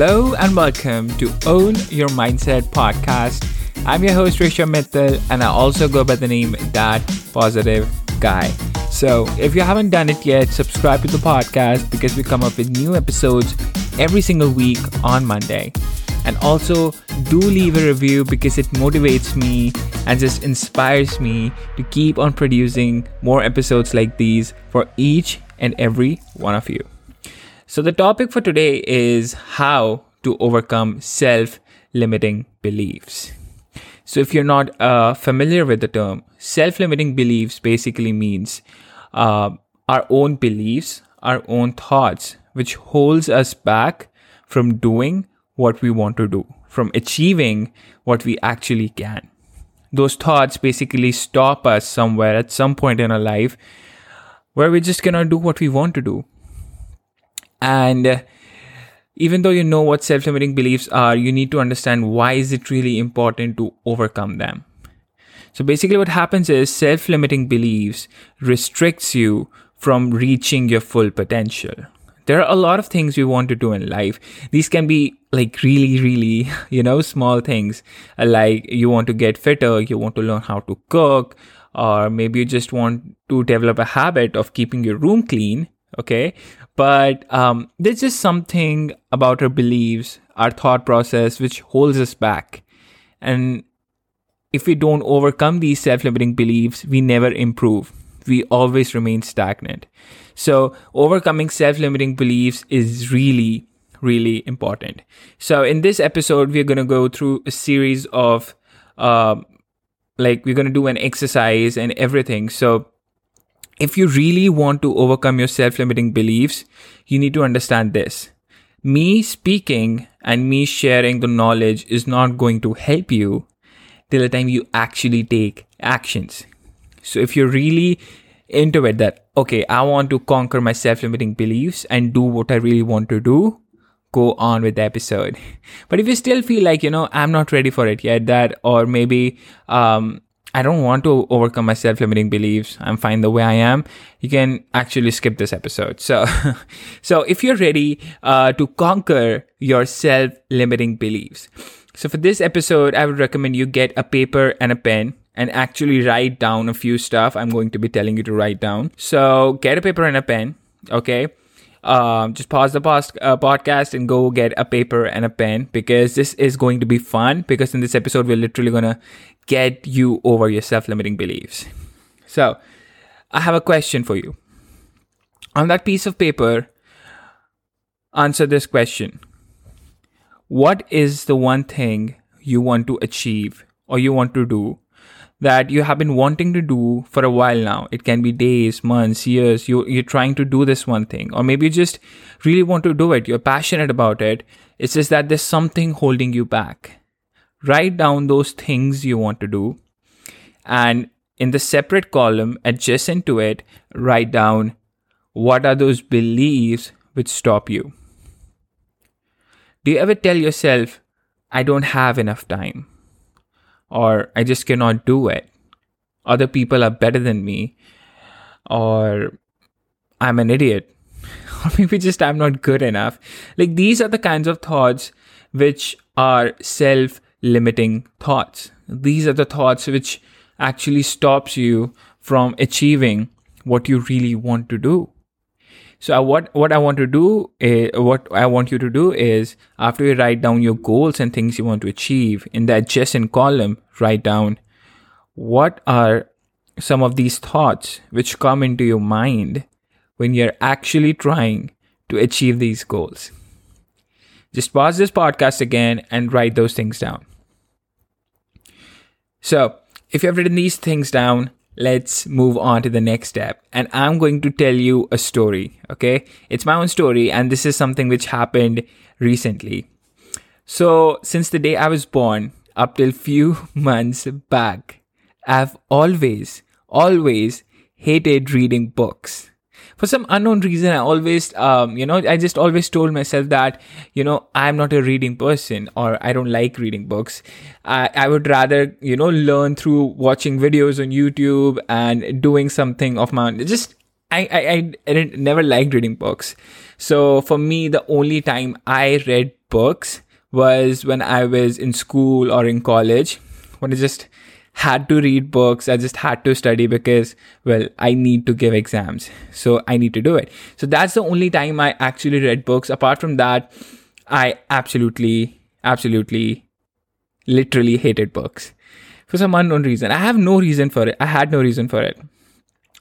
Hello and welcome to Own Your Mindset Podcast. I'm your host Risha Mittal, and I also go by the name That Positive Guy. So if you haven't done it yet, subscribe to the podcast because we come up with new episodes every single week on Monday. And also do leave a review because it motivates me and just inspires me to keep on producing more episodes like these for each and every one of you. So the topic for today is how to overcome self-limiting beliefs. So if you're not familiar with the term, self-limiting beliefs basically means our own beliefs, our own thoughts, which holds us back from doing what we want to do, from achieving what we actually can. Those thoughts basically stop us somewhere at some point in our life where we just cannot do what we want to do. And even though you know what self-limiting beliefs are, you need to understand why is it really important to overcome them. So basically what happens is self-limiting beliefs restricts you from reaching your full potential. There are a lot of things we want to do in life. These can be like really, small things, like you want to get fitter, you want to learn how to cook, or maybe you just want to develop a habit of keeping your room clean. Okay, but there's just something about our beliefs, our thought process, which holds us back. And if we don't overcome these self-limiting beliefs, we never improve. We always remain stagnant. So overcoming self-limiting beliefs is really, really important. So in this episode, we're going to go through a series of, we're going to do an exercise and everything. So if you really want to overcome your self-limiting beliefs, you need to understand this. Me speaking and me sharing the knowledge is not going to help you till the time you actually take actions. So if you're really into it that, okay, I want to conquer my self-limiting beliefs and do what I really want to do, go on with the episode. But if you still feel like, I'm not ready for it yet, that, or maybe, I don't want to overcome my self-limiting beliefs, I'm fine the way I am, you can actually skip this episode. So if you're ready to conquer your self-limiting beliefs. So for this episode, I would recommend you get a paper and a pen and actually write down a few stuff I'm going to be telling you to write down. So get a paper and a pen, okay? Just pause the podcast and go get a paper and a pen because this is going to be fun, because in this episode, we're literally going to get you over your self-limiting beliefs. So I have a question for you. On that piece of paper, answer this question. What is the one thing you want to achieve or you want to do that you have been wanting to do for a while now? It can be days, months, years. You're trying to do this one thing, or maybe you just really want to do it. You're passionate about it. It's just that there's something holding you back. Write down those things you want to do, and in the separate column adjacent to it, write down what are those beliefs which stop you. Do you ever tell yourself, I don't have enough time? Or I just cannot do it. Other people are better than me. Or I'm an idiot. Or maybe just I'm not good enough. Like, these are the kinds of thoughts which are self-limiting thoughts. These are the thoughts which actually stops you from achieving what you really want to do. So what I want you to do is, after you write down your goals and things you want to achieve, in the adjacent column, write down what are some of these thoughts which come into your mind when you're actually trying to achieve these goals. Just pause this podcast again and write those things down. So if you have written these things down, let's move on to the next step. And I'm going to tell you a story, okay? It's my own story, and this is something which happened recently. So since the day I was born up till few months back, I've always hated reading books. For some unknown reason, I always, I just always told myself that, I'm not a reading person, or I don't like reading books. I would rather, learn through watching videos on YouTube and doing something of my own. I never liked reading books. So for me, the only time I read books was when I was in school or in college, when I just had to read books. I just had to study because, well, I need to give exams. So I need to do it. So that's the only time I actually read books. Apart from that, I absolutely, literally hated books for some unknown reason. I have no reason for it. I had no reason for it.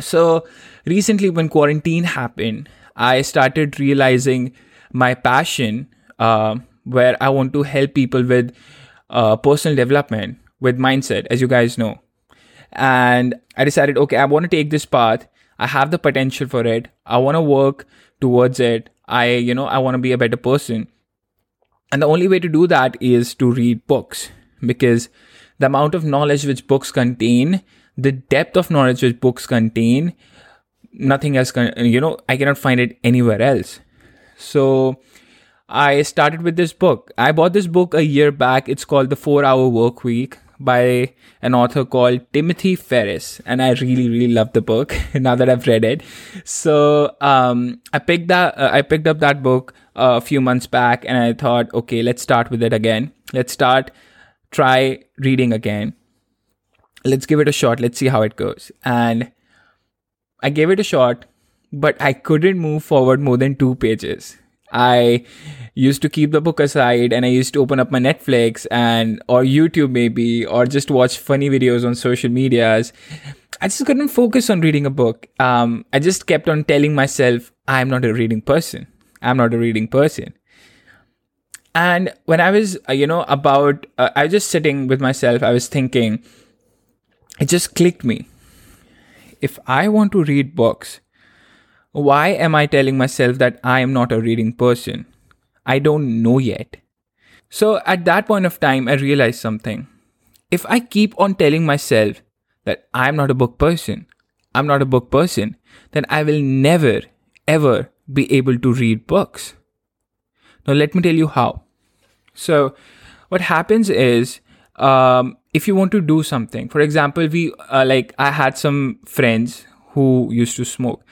So recently when quarantine happened, I started realizing my passion where I want to help people with personal development, with mindset, as you guys know. And I decided, okay, I want to take this path. I have the potential for it. I want to work towards it. I want to be a better person. And the only way to do that is to read books, because the amount of knowledge which books contain, the depth of knowledge which books contain, nothing else, I cannot find it anywhere else. So I started with this book. I bought this book a year back. It's called The 4-Hour Work Week by an author called Timothy Ferris. And I really, really love the book now that I've read it. So I picked up that book a few months back, and I thought, okay, let's start with it again. Try reading again. Let's give it a shot. Let's see how it goes. And I gave it a shot, but I couldn't move forward more than 2 pages. I used to keep the book aside, and I used to open up my Netflix or YouTube maybe, or just watch funny videos on social medias. I just couldn't focus on reading a book. I just kept on telling myself, I'm not a reading person. And when I was, I was just sitting with myself, I was thinking, it just clicked me. If I want to read books, why am I telling myself that I am not a reading person? I don't know yet. So at that point of time, I realized something. If I keep on telling myself that I'm not a book person, then I will never, ever be able to read books. Now let me tell you how. So what happens is, if you want to do something, for example, I had some friends who used to smoke.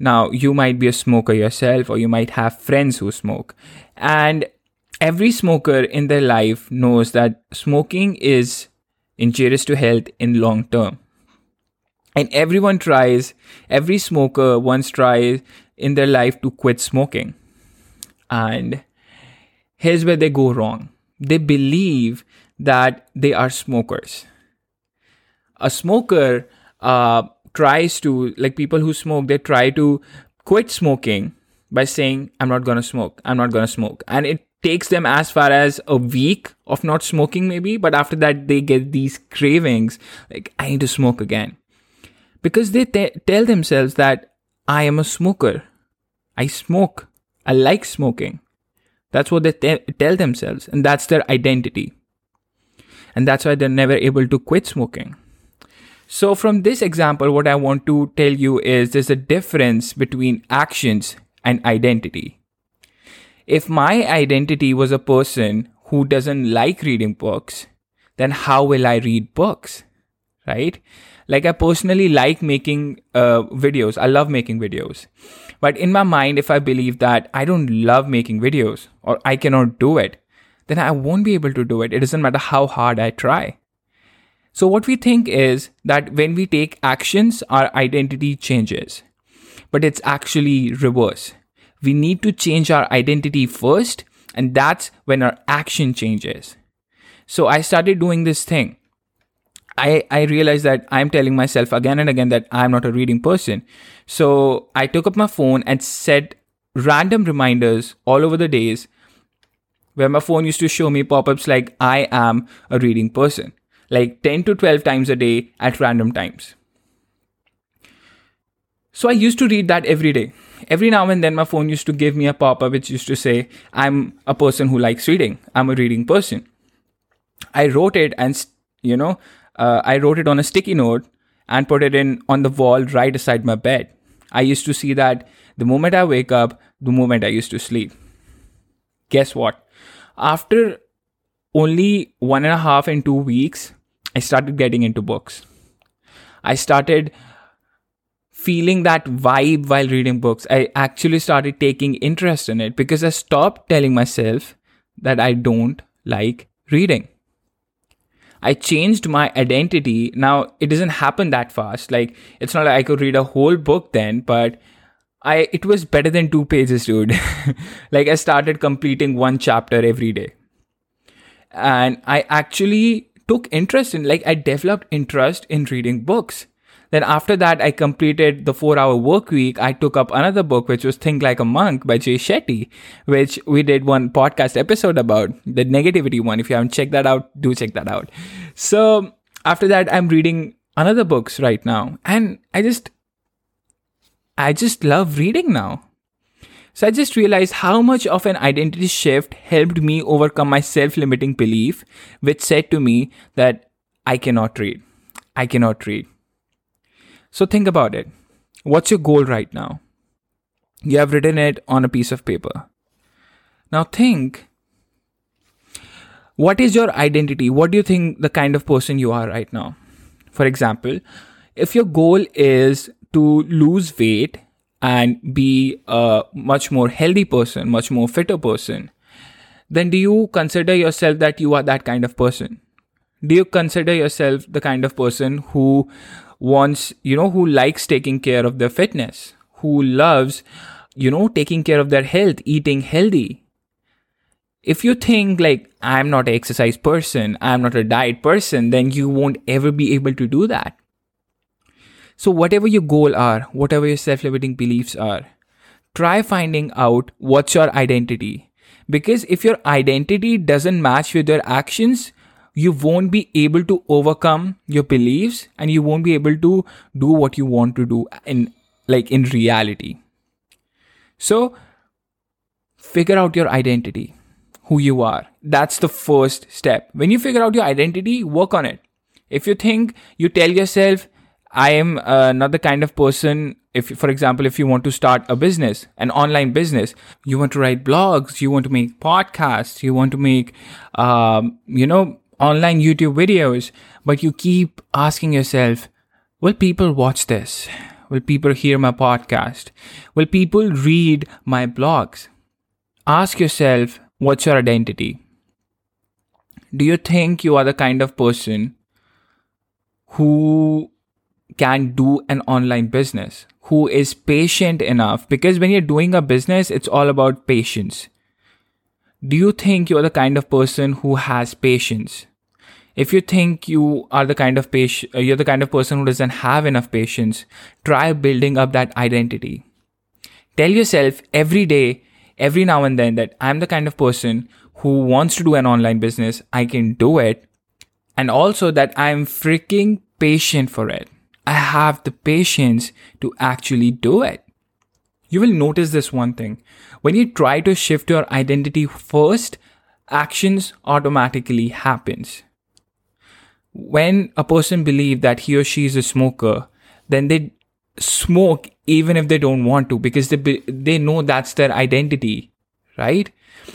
Now, you might be a smoker yourself, or you might have friends who smoke. And every smoker in their life knows that smoking is injurious to health in long term. And every smoker once tries in their life to quit smoking. And here's where they go wrong. They believe that they are smokers. A smoker tries to, people who smoke, they try to quit smoking by saying, I'm not going to smoke. And it takes them as far as a week of not smoking maybe. But after that, they get these cravings, I need to smoke again. Because they tell themselves that I am a smoker. I smoke. I like smoking. That's what they tell themselves. And that's their identity. And that's why they're never able to quit smoking. So from this example, what I want to tell you is there's a difference between actions and identity. If my identity was a person who doesn't like reading books, then how will I read books, right? I personally like making videos. I love making videos. But in my mind, if I believe that I don't love making videos or I cannot do it, then I won't be able to do it. It doesn't matter how hard I try. So what we think is that when we take actions, our identity changes. But it's actually reverse. We need to change our identity first, and that's when our action changes. So I started doing this thing. I realized that I'm telling myself again and again that I'm not a reading person. So I took up my phone and set random reminders all over the days, where my phone used to show me pop-ups like I am a reading person, 10 to 12 times a day at random times. So I used to read that every day. Every now and then my phone used to give me a pop-up which used to say, I'm a person who likes reading. I'm a reading person. I wrote it and, I wrote it on a sticky note and put it in on the wall right aside my bed. I used to see that the moment I wake up, the moment I used to sleep. Guess what? After only 1.5 and 2 weeks, I started getting into books. I started feeling that vibe while reading books. I actually started taking interest in it because I stopped telling myself that I don't like reading. I changed my identity. Now, it doesn't happen that fast. Like, it's not like I could read a whole book then, but it was better than 2 pages, dude. Like, I started completing 1 chapter every day. And I actually took interest in, like, I developed interest in reading books. Then after that, I completed the 4-hour work week. I took up another book, which was Think Like a Monk by Jay Shetty, which we did one podcast episode about, the negativity one. If you haven't checked that out, do check that out. So after that, I'm reading another books right now. And I just love reading now. So I just realized how much of an identity shift helped me overcome my self-limiting belief, which said to me that I cannot read. So think about it. What's your goal right now? You have written it on a piece of paper. Now think, what is your identity? What do you think the kind of person you are right now? For example, if your goal is to lose weight and be a much more healthy person, much more fitter person, then do you consider yourself that you are that kind of person? Do you consider yourself the kind of person who wants, who likes taking care of their fitness, who loves, taking care of their health, eating healthy? If you think like, I'm not an exercise person, I'm not a diet person, then you won't ever be able to do that. So whatever your goal are, whatever your self-limiting beliefs are, try finding out what's your identity. Because if your identity doesn't match with your actions, you won't be able to overcome your beliefs and you won't be able to do what you want to do in reality. So figure out your identity, who you are. That's the first step. When you figure out your identity, work on it. If you think you tell yourself, I am not the kind of person, if you want to start a business, an online business, you want to write blogs, you want to make podcasts, you want to make, online YouTube videos, but you keep asking yourself, will people watch this? Will people hear my podcast? Will people read my blogs? Ask yourself, what's your identity? Do you think you are the kind of person who can do an online business, who is patient enough? Because when you're doing a business, it's all about patience. Do you think you're the kind of person who has patience? If you think you are the kind of you're the kind of person who doesn't have enough patience, try building up that identity. Tell yourself every day, every now and then, that I'm the kind of person who wants to do an online business. I can do it. And also that I'm freaking patient for it. I have the patience to actually do it. You will notice this one thing. When you try to shift your identity first, actions automatically happens. When a person believes that he or she is a smoker, then they smoke even if they don't want to, because they know that's their identity, right?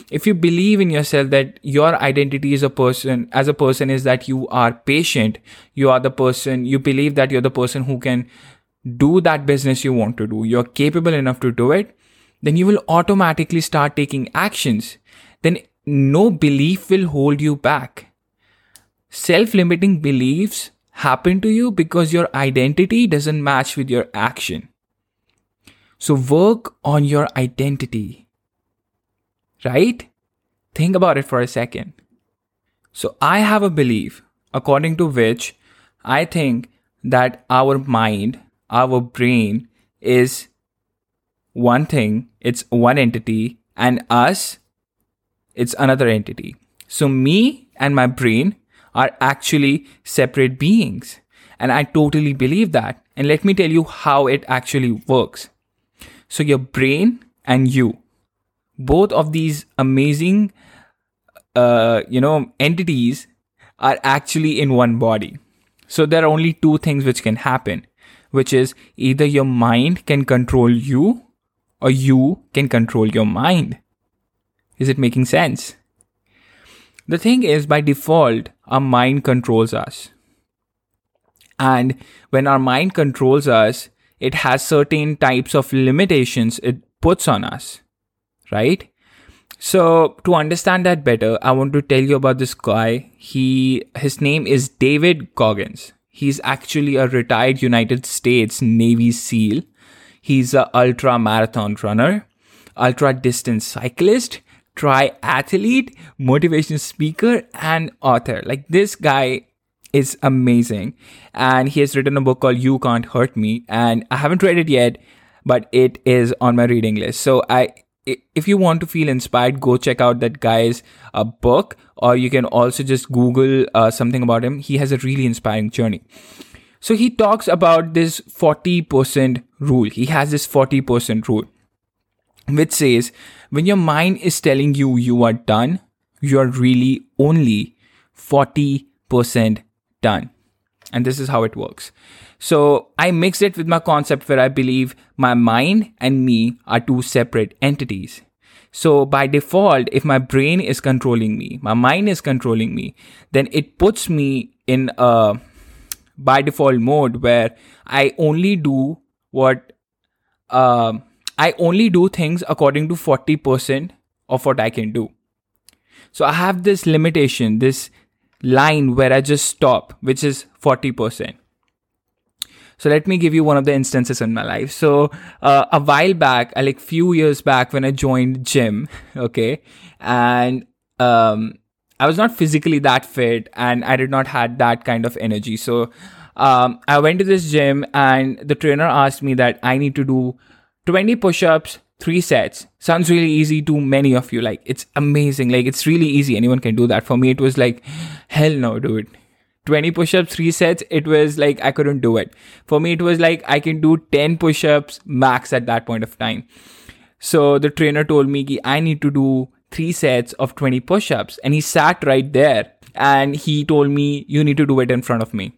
If you believe in yourself that your identity as a person is that you are patient, you believe that you're the person who can do that business you want to do, you're capable enough to do it, then you will automatically start taking actions. Then no belief will hold you back. Self-limiting beliefs happen to you because your identity doesn't match with your action. So work on your identity. Right? Think about it for a second. So I have a belief according to which I think that our brain is one thing, it's one entity, and us, it's another entity. So me and my brain are actually separate beings. And I totally believe that. And let me tell you how it actually works. So your brain and you, both of these amazing, entities are actually in one body. So there are only 2 things which can happen, which is either your mind can control you or you can control your mind. Is it making sense? The thing is, by default, our mind controls us. And when our mind controls us, it has certain types of limitations it puts on us. Right? So to understand that better, I want to tell you about this guy. His name is David Goggins. He's actually a retired United States Navy SEAL. He's an ultra marathon runner, ultra distance cyclist, triathlete, motivational speaker, and author. Like, this guy is amazing. And he has written a book called You Can't Hurt Me. And I haven't read it yet, but it is on my reading list. So if you want to feel inspired, go check out that guy's book, or you can also just Google something about him. He has a really inspiring journey. So he talks about this 40% rule. He has this 40% rule, which says when your mind is telling you you are done, you are really only 40% done. And this is how it works. So I mix it with my concept where I believe my mind and me are two separate entities. So by default, if my brain is controlling me, my mind is controlling me, then it puts me in a by default mode where I only do things according to 40% of what I can do. So I have this limitation, this line where I just stop, which is 40%. So let me give you one of the instances in my life. So a while back, few years back, when I joined gym, okay, and I was not physically that fit and I did not have that kind of energy. So I went to this gym and the trainer asked me that I need to do 20 push-ups, 3 sets. Sounds really easy to many of you. Like, it's amazing. Like, it's really easy. Anyone can do that. For me, it was like, hell no, dude. 20 push-ups, 3 sets. It was like, I couldn't do it. For me, it was like, I can do 10 push-ups max at that point of time. So the trainer told me ki I need to do 3 sets of 20 push-ups. And he sat right there and he told me, you need to do it in front of me.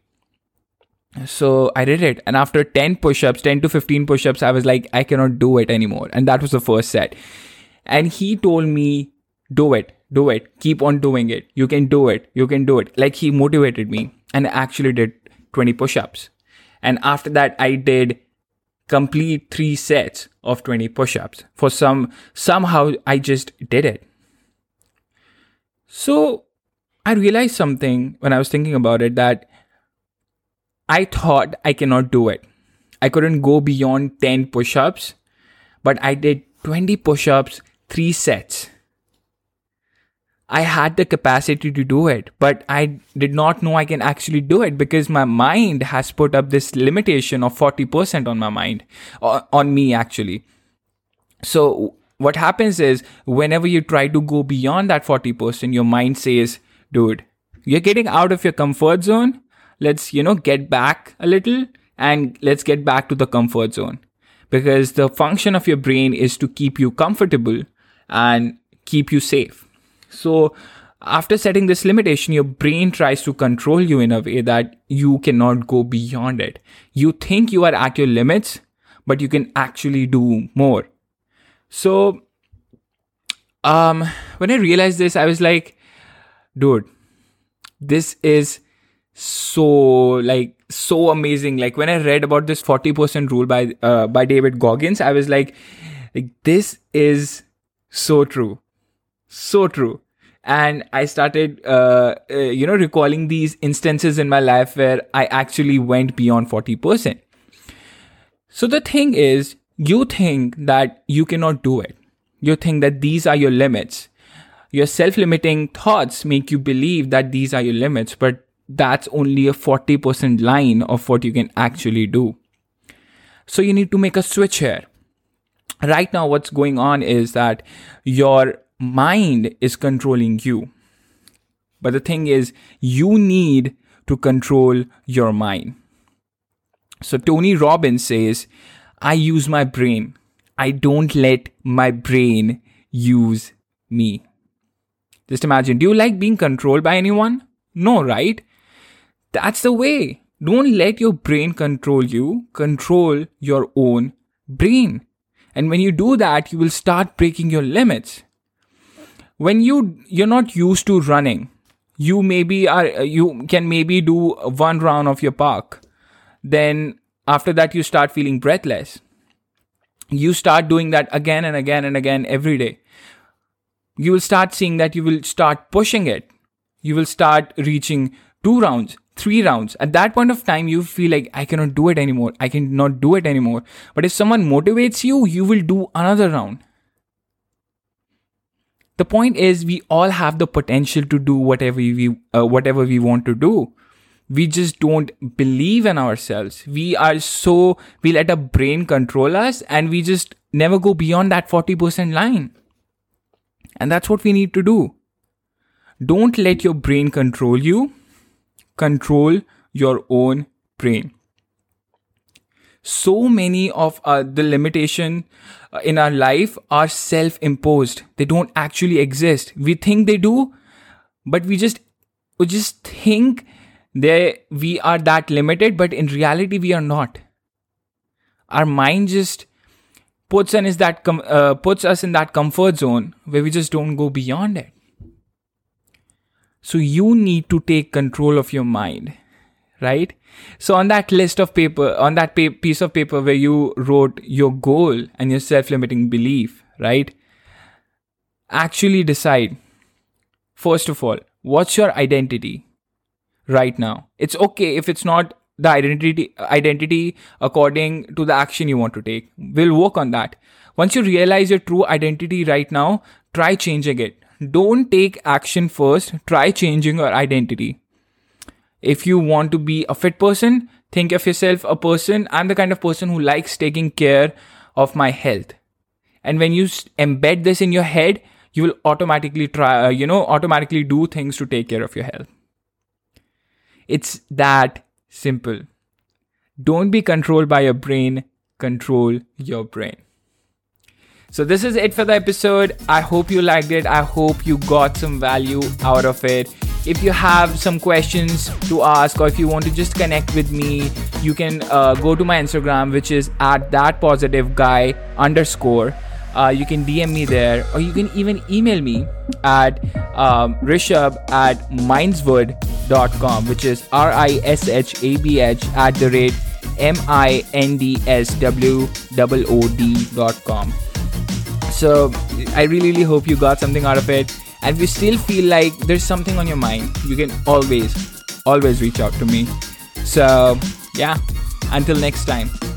So I did it. And after 10 to 15 push-ups, I was like, I cannot do it anymore. And that was the first set. And he told me, do it, keep on doing it. You can do it. Like, he motivated me, and I actually did 20 push-ups. And after that, I did complete 3 sets of 20 push-ups. Somehow I just did it. So I realized something when I was thinking about it, that I thought I cannot do it. I couldn't go beyond 10 push-ups, but I did 20 push-ups, 3 sets. I had the capacity to do it, but I did not know I can actually do it because my mind has put up this limitation of 40% on my mind, or on me actually. So what happens is whenever you try to go beyond that 40%, your mind says, dude, you're getting out of your comfort zone. Let's, get back a little and let's get back to the comfort zone, because the function of your brain is to keep you comfortable and keep you safe. So after setting this limitation, your brain tries to control you in a way that you cannot go beyond it. You think you are at your limits, but you can actually do more. So when I realized this, I was like, dude, this is so amazing. Like, when I read about this 40% rule by David Goggins, I was like, this is so true. And I started recalling these instances in my life where I actually went beyond 40%. So the thing is, you think that you cannot do it. You think that these are your limits. Your self-limiting thoughts make you believe that these are your limits, but that's only a 40% line of what you can actually do. So you need to make a switch here. Right now, what's going on is that your mind is controlling you. But the thing is, you need to control your mind. So Tony Robbins says, I use my brain. I don't let my brain use me. Just imagine, do you like being controlled by anyone? No, right? That's the way. Don't let your brain control you. Control your own brain. And when you do that, you will start breaking your limits. When you're not used to running, you can maybe do one round of your park. Then after that, you start feeling breathless. You start doing that again and again and again every day. you will start seeing that you will start pushing it. You will start reaching 2 rounds, 3 rounds. At that point of time, you feel like, I cannot do it anymore. I cannot do it anymore. But if someone motivates you, you will do another round. The point is, we all have the potential to do whatever we want to do. We just don't believe in ourselves. We let our brain control us, and we just never go beyond that 40% line. And that's what we need to do. Don't let your brain control you. Control your own brain. So many of the limitations in our life are self-imposed. They don't actually exist. We think they do, but we just think that we are that limited, but in reality we are not. Our mind just puts us in that comfort zone where we just don't go beyond it. So you need to take control of your mind, right? So on that list of paper, on that piece of paper where you wrote your goal and your self-limiting belief, right? Actually decide, first of all, what's your identity right now? It's okay if it's not the identity according to the action you want to take. We'll work on that. Once you realize your true identity right now, try changing it. Don't take action first, try changing your identity. If you want to be a fit person, think of yourself a person, I'm the kind of person who likes taking care of my health. And when you embed this in your head, you will automatically automatically do things to take care of your health. It's that simple. Don't be controlled by your brain, control your brain. So this is it for the episode. I hope you liked it. I hope you got some value out of it. If you have some questions to ask, or if you want to just connect with me, you can go to my Instagram, which is @thatpositiveguy_. You can DM me there, or you can even email me at rishab@mindswood.com, which is rishab@mindswood.com. So I really hope you got something out of it. And if you still feel like there's something on your mind, you can always reach out to me. So yeah, until next time.